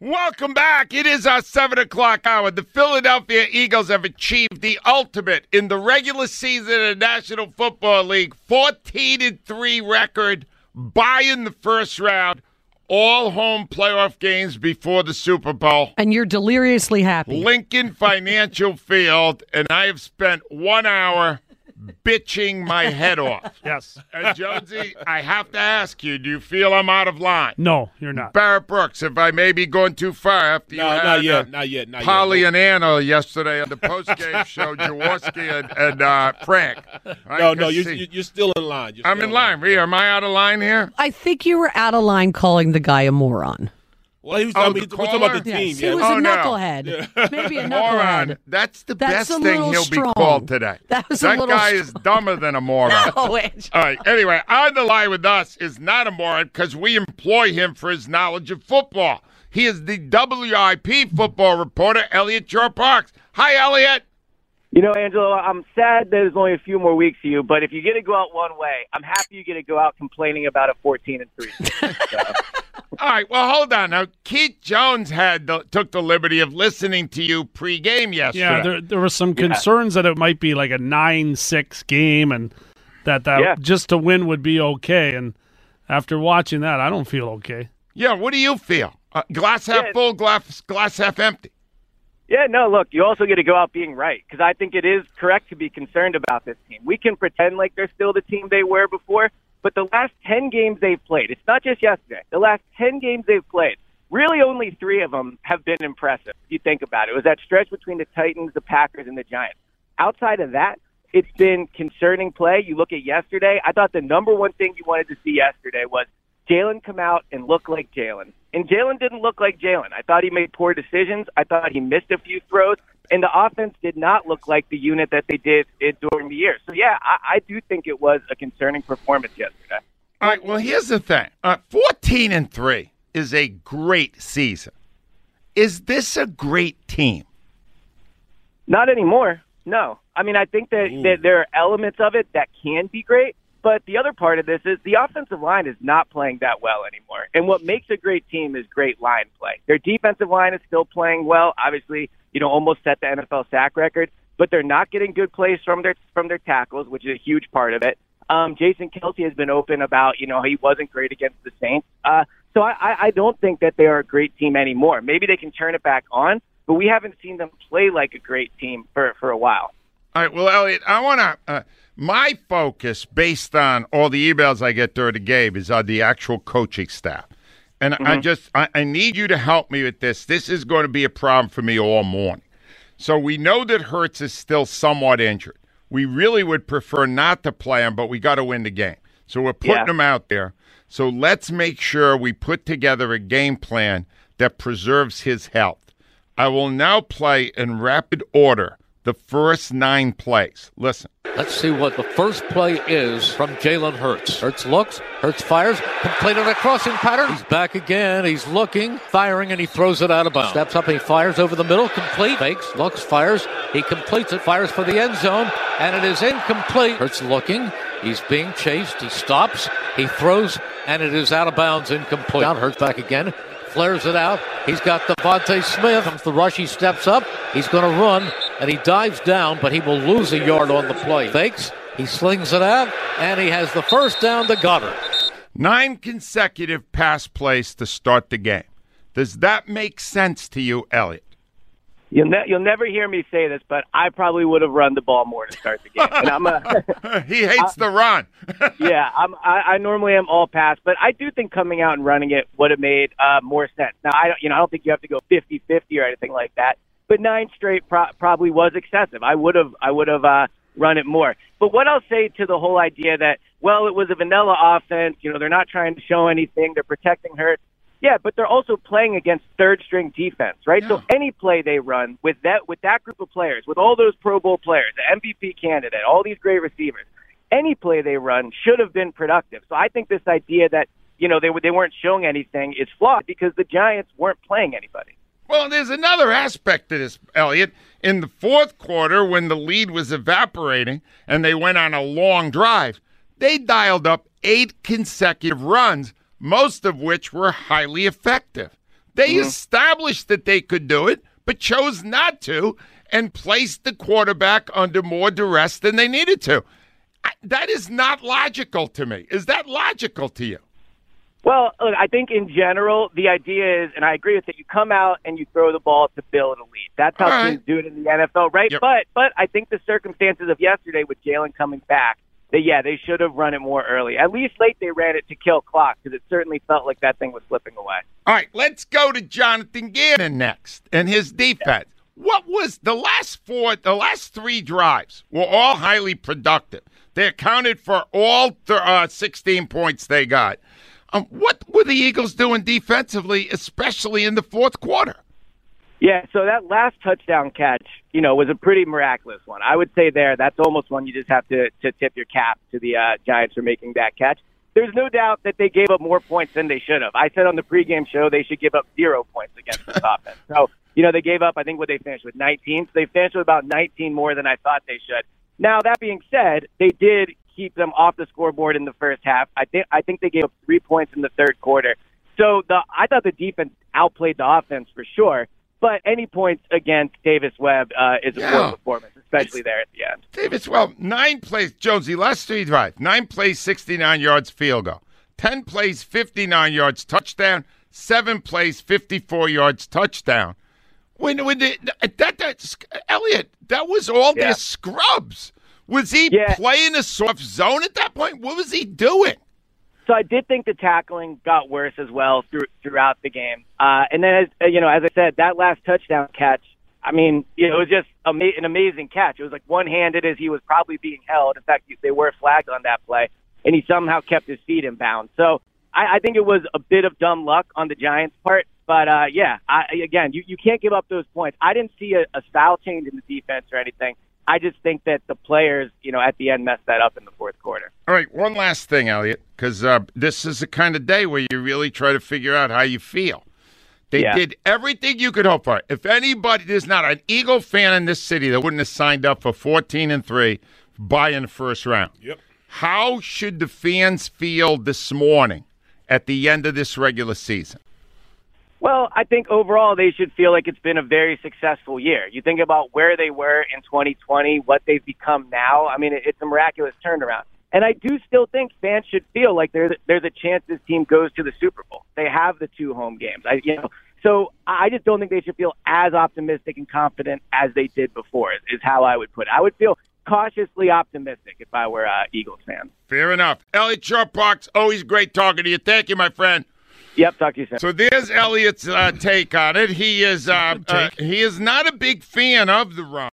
Welcome back. It is our 7 o'clock hour. The Philadelphia Eagles have achieved the ultimate in the regular season of the National Football League. 14-3 record, bye in the first round, all home playoff games before the Super Bowl. And you're deliriously happy. Lincoln Financial Field, and I have spent 1 hour bitching my head off. Yes. And Jonesy, I have to ask you, do you feel I'm out of line? No, you're not. Barrett Brooks, if I may be going too far after you had not yet. Polly and Anna yesterday on the postgame show, Jaworski and Frank. Right? No, you're still in line. I'm in line. Rhea, am I out of line here? I think you were out of line calling the guy a moron. Well, he was talking about the team. Yes. He was a knucklehead. Yeah. Maybe a knucklehead. Moron. That's best thing he'll be called today. That guy is dumber than a moron. No, all right. Anyway, on the line with us is not a moron because we employ him for his knowledge of football. He is the WIP football reporter, Eliot Shorr-Parks. Hi, Eliot. You know, Angelo, I'm sad that there's only a few more weeks to you, but if you're going to go out one way, I'm happy you're going to go out complaining about a 14-3. All right, well, hold on. Now, Keith Jones took the liberty of listening to you pregame yesterday. Yeah, there were some concerns that it might be like a 9-6 game and that just to win would be okay. And after watching that, I don't feel okay. Yeah, what do you feel? Glass half full, glass half empty? Yeah, no, look, you also get to go out being right, because I think it is correct to be concerned about this team. We can pretend like they're still the team they were before, but the last 10 games they've played, it's not just yesterday, the last 10 games they've played, really only 3 of them have been impressive, if you think about it. It was that stretch between the Titans, the Packers, and the Giants. Outside of that, it's been concerning play. You look at yesterday, I thought the number one thing you wanted to see yesterday was Jalen come out and look like Jalen. And Jalen didn't look like Jalen. I thought he made poor decisions. I thought he missed a few throws. And the offense did not look like the unit that they did during the year. So, yeah, I do think it was a concerning performance yesterday. All right, well, here's the thing. 14-3 is a great season. Is this a great team? Not anymore, no. I mean, I think that there are elements of it that can be great. But the other part of this is the offensive line is not playing that well anymore. And what makes a great team is great line play. Their defensive line is still playing well. Obviously, you know, almost set the NFL sack record. But they're not getting good plays from their tackles, which is a huge part of it. Jason Kelce has been open about, you know, he wasn't great against the Saints. So I don't think that they are a great team anymore. Maybe they can turn it back on, but we haven't seen them play like a great team for a while. All right, well, Eliot, I want to my focus, based on all the emails I get during the game, is on the actual coaching staff. And I need you to help me with this. This is going to be a problem for me all morning. So we know that Hurts is still somewhat injured. We really would prefer not to play him, but we got to win the game. So we're putting him out there. So let's make sure we put together a game plan that preserves his health. I will now play in rapid order the first 9 plays. Listen. Let's see what the first play is from Jalen Hurts. Hurts looks. Hurts fires. Completed a crossing pattern. He's back again. He's looking, firing, and he throws it out of bounds. Steps up and he fires over the middle. Complete. Fakes. Looks. Fires. He completes it. Fires for the end zone. And it is incomplete. Hurts looking. He's being chased. He stops. He throws. And it is out of bounds. Incomplete. Down. Hurts back again. Flares it out. He's got Devontae Smith. Comes the rush. He steps up. He's going to run, and he dives down, but he will lose a yard on the play. Fakes. He slings it out, and he has the first down to Goddard. 9 consecutive pass plays to start the game. Does that make sense to you, Eliot? You'll never hear me say this, but I probably would have run the ball more to start the game. And he hates the run. Yeah, I normally am all pass, but I do think coming out and running it would have made more sense. Now, I don't think you have to go 50-50 or anything like that. But 9 straight probably was excessive. I would have run it more. But what I'll say to the whole idea that, well, it was a vanilla offense. They're not trying to show anything. They're protecting Hurts. Yeah, but they're also playing against third-string defense, right? Yeah. So any play they run with that group of players, with all those Pro Bowl players, the MVP candidate, all these great receivers, any play they run should have been productive. So I think this idea that they weren't showing anything is flawed because the Giants weren't playing anybody. Well, there's another aspect to this, Eliot. In the fourth quarter, when the lead was evaporating and they went on a long drive, they dialed up 8 consecutive runs, most of which were highly effective. They established that they could do it, but chose not to and placed the quarterback under more duress than they needed to. That is not logical to me. Is that logical to you? Well, look, I think in general, the idea is, and I agree with it, you come out and you throw the ball to build a lead. That's how teams do it in the NFL, right? Yep. But I think the circumstances of yesterday with Jalen coming back, they should have run it more early. At least late they ran it to kill clock because it certainly felt like that thing was slipping away. All right, let's go to Jonathan Gannon next and his defense. What was the last 3 drives were all highly productive. They accounted for all 16 points they got. What were the Eagles doing defensively, especially in the fourth quarter? Yeah, so that last touchdown catch, was a pretty miraculous one. I would say that's almost one you just have to tip your cap to the Giants for making that catch. There's no doubt that they gave up more points than they should have. I said on the pregame show they should give up 0 points against this offense. So, they gave up, I think, what they finished with, 19. So they finished with about 19 more than I thought they should. Now, that being said, they did keep them off the scoreboard in the first half. I think they gave up 3 points in the third quarter. So I thought the defense outplayed the offense for sure. But any points against Davis Webb is a poor performance, especially there at the end. Davis Webb, 9 plays, Jonesy, last 3 drives, 9 plays, 69 yards field goal, 10 plays, 59 yards touchdown, 7 plays, 54 yards touchdown. Eliot, that was all their scrubs. Was he playing a soft zone at that point? What was he doing? So I did think the tackling got worse as well throughout the game. And then, as I said, that last touchdown catch, it was just an amazing catch. It was like one-handed as he was probably being held. In fact, they were flagged on that play, and he somehow kept his feet in bounds. So I think it was a bit of dumb luck on the Giants' part. But, you can't give up those points. I didn't see a style change in the defense or anything. I just think that the players, at the end messed that up in the fourth quarter. All right, one last thing, Eliot, because this is the kind of day where you really try to figure out how you feel. They did everything you could hope for. If anybody, there's not an Eagle fan in this city that wouldn't have signed up for 14-3 by in the first round. Yep. How should the fans feel this morning at the end of this regular season? Well, I think overall they should feel like it's been a very successful year. You think about where they were in 2020, what they've become now. It's a miraculous turnaround. And I do still think fans should feel like there's a chance this team goes to the Super Bowl. They have the 2 home games. So I just don't think they should feel as optimistic and confident as they did before is how I would put it. I would feel cautiously optimistic if I were an Eagles fan. Fair enough. Eliot Shorr-Parks, always great talking to you. Thank you, my friend. Yep, talk to you soon. So there's Eliot's take on it. He is not a big fan of the run.